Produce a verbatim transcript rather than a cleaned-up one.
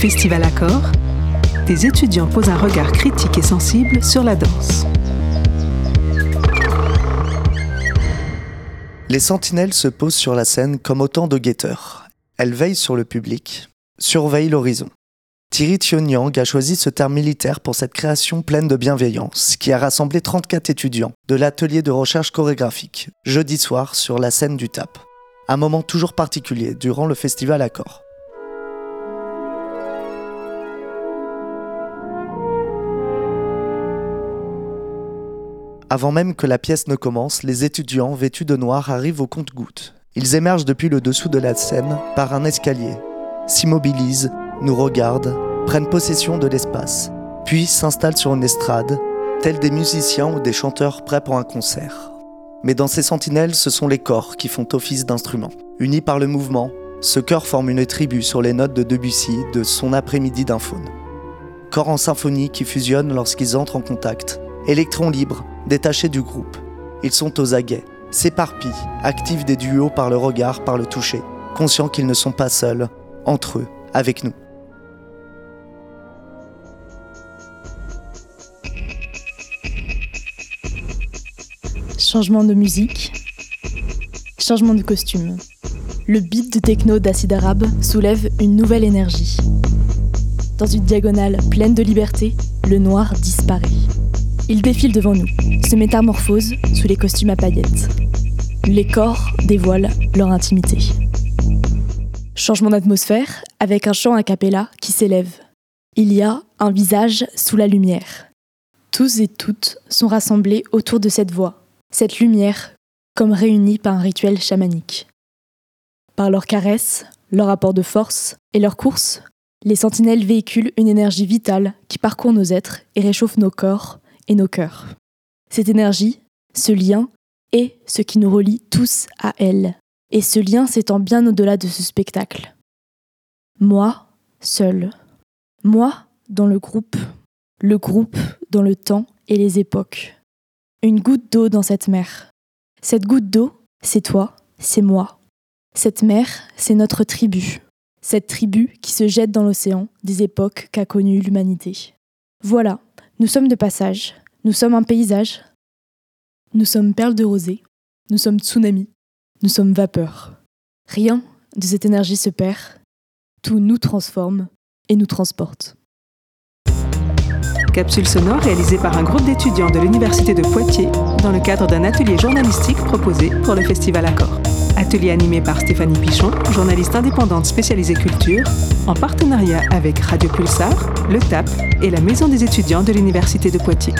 Festival À Corps, des étudiants posent un regard critique et sensible sur la danse. Les sentinelles se posent sur la scène comme autant de guetteurs. Elles veillent sur le public, surveillent l'horizon. Thierry Thionyang a choisi ce terme militaire pour cette création pleine de bienveillance, qui a rassemblé trente-quatre étudiants de l'atelier de recherche chorégraphique, jeudi soir sur la scène du T A P. Un moment toujours particulier durant le Festival À Corps. Avant même que la pièce ne commence, les étudiants vêtus de noir arrivent au compte-gouttes. Ils émergent depuis le dessous de la scène par un escalier, s'immobilisent, nous regardent, prennent possession de l'espace, puis s'installent sur une estrade, tels des musiciens ou des chanteurs prêts pour un concert. Mais dans ces sentinelles, ce sont les corps qui font office d'instruments. Unis par le mouvement, ce chœur forme une tribu sur les notes de Debussy de Son après-midi d'un faune. Corps en symphonie qui fusionnent lorsqu'ils entrent en contact, électrons libres, détachés du groupe. Ils sont aux aguets, s'éparpillent, activent des duos par le regard, par le toucher, conscients qu'ils ne sont pas seuls, entre eux, avec nous. Changement de musique, changement de costume. Le beat de techno d'Acide Arabe soulève une nouvelle énergie. Dans une diagonale pleine de liberté, le noir disparaît. Il défile devant nous, se métamorphose sous les costumes à paillettes. Les corps dévoilent leur intimité. Changement d'atmosphère avec un chant a cappella qui s'élève. Il y a un visage sous la lumière. Tous et toutes sont rassemblés autour de cette voix, cette lumière, comme réunie par un rituel chamanique. Par leurs caresses, leur rapport de force et leurs courses, les sentinelles véhiculent une énergie vitale qui parcourt nos êtres et réchauffe nos corps et nos cœurs. Cette énergie, ce lien, est ce qui nous relie tous à elle. Et ce lien s'étend bien au-delà de ce spectacle. Moi, seul. Moi, dans le groupe. Le groupe, dans le temps et les époques. Une goutte d'eau dans cette mer. Cette goutte d'eau, c'est toi, c'est moi. Cette mer, c'est notre tribu. Cette tribu qui se jette dans l'océan des époques qu'a connues l'humanité. Voilà. Nous sommes de passage, nous sommes un paysage, nous sommes perles de rosée, nous sommes tsunami, nous sommes vapeur. Rien de cette énergie se perd, tout nous transforme et nous transporte. Capsule sonore réalisée par un groupe d'étudiants de l'Université de Poitiers dans le cadre d'un atelier journalistique proposé pour le Festival À Corps. Atelier animé par Stéphanie Pichon, journaliste indépendante spécialisée culture, en partenariat avec Radio Pulsar, le T A P et la Maison des étudiants de l'Université de Poitiers.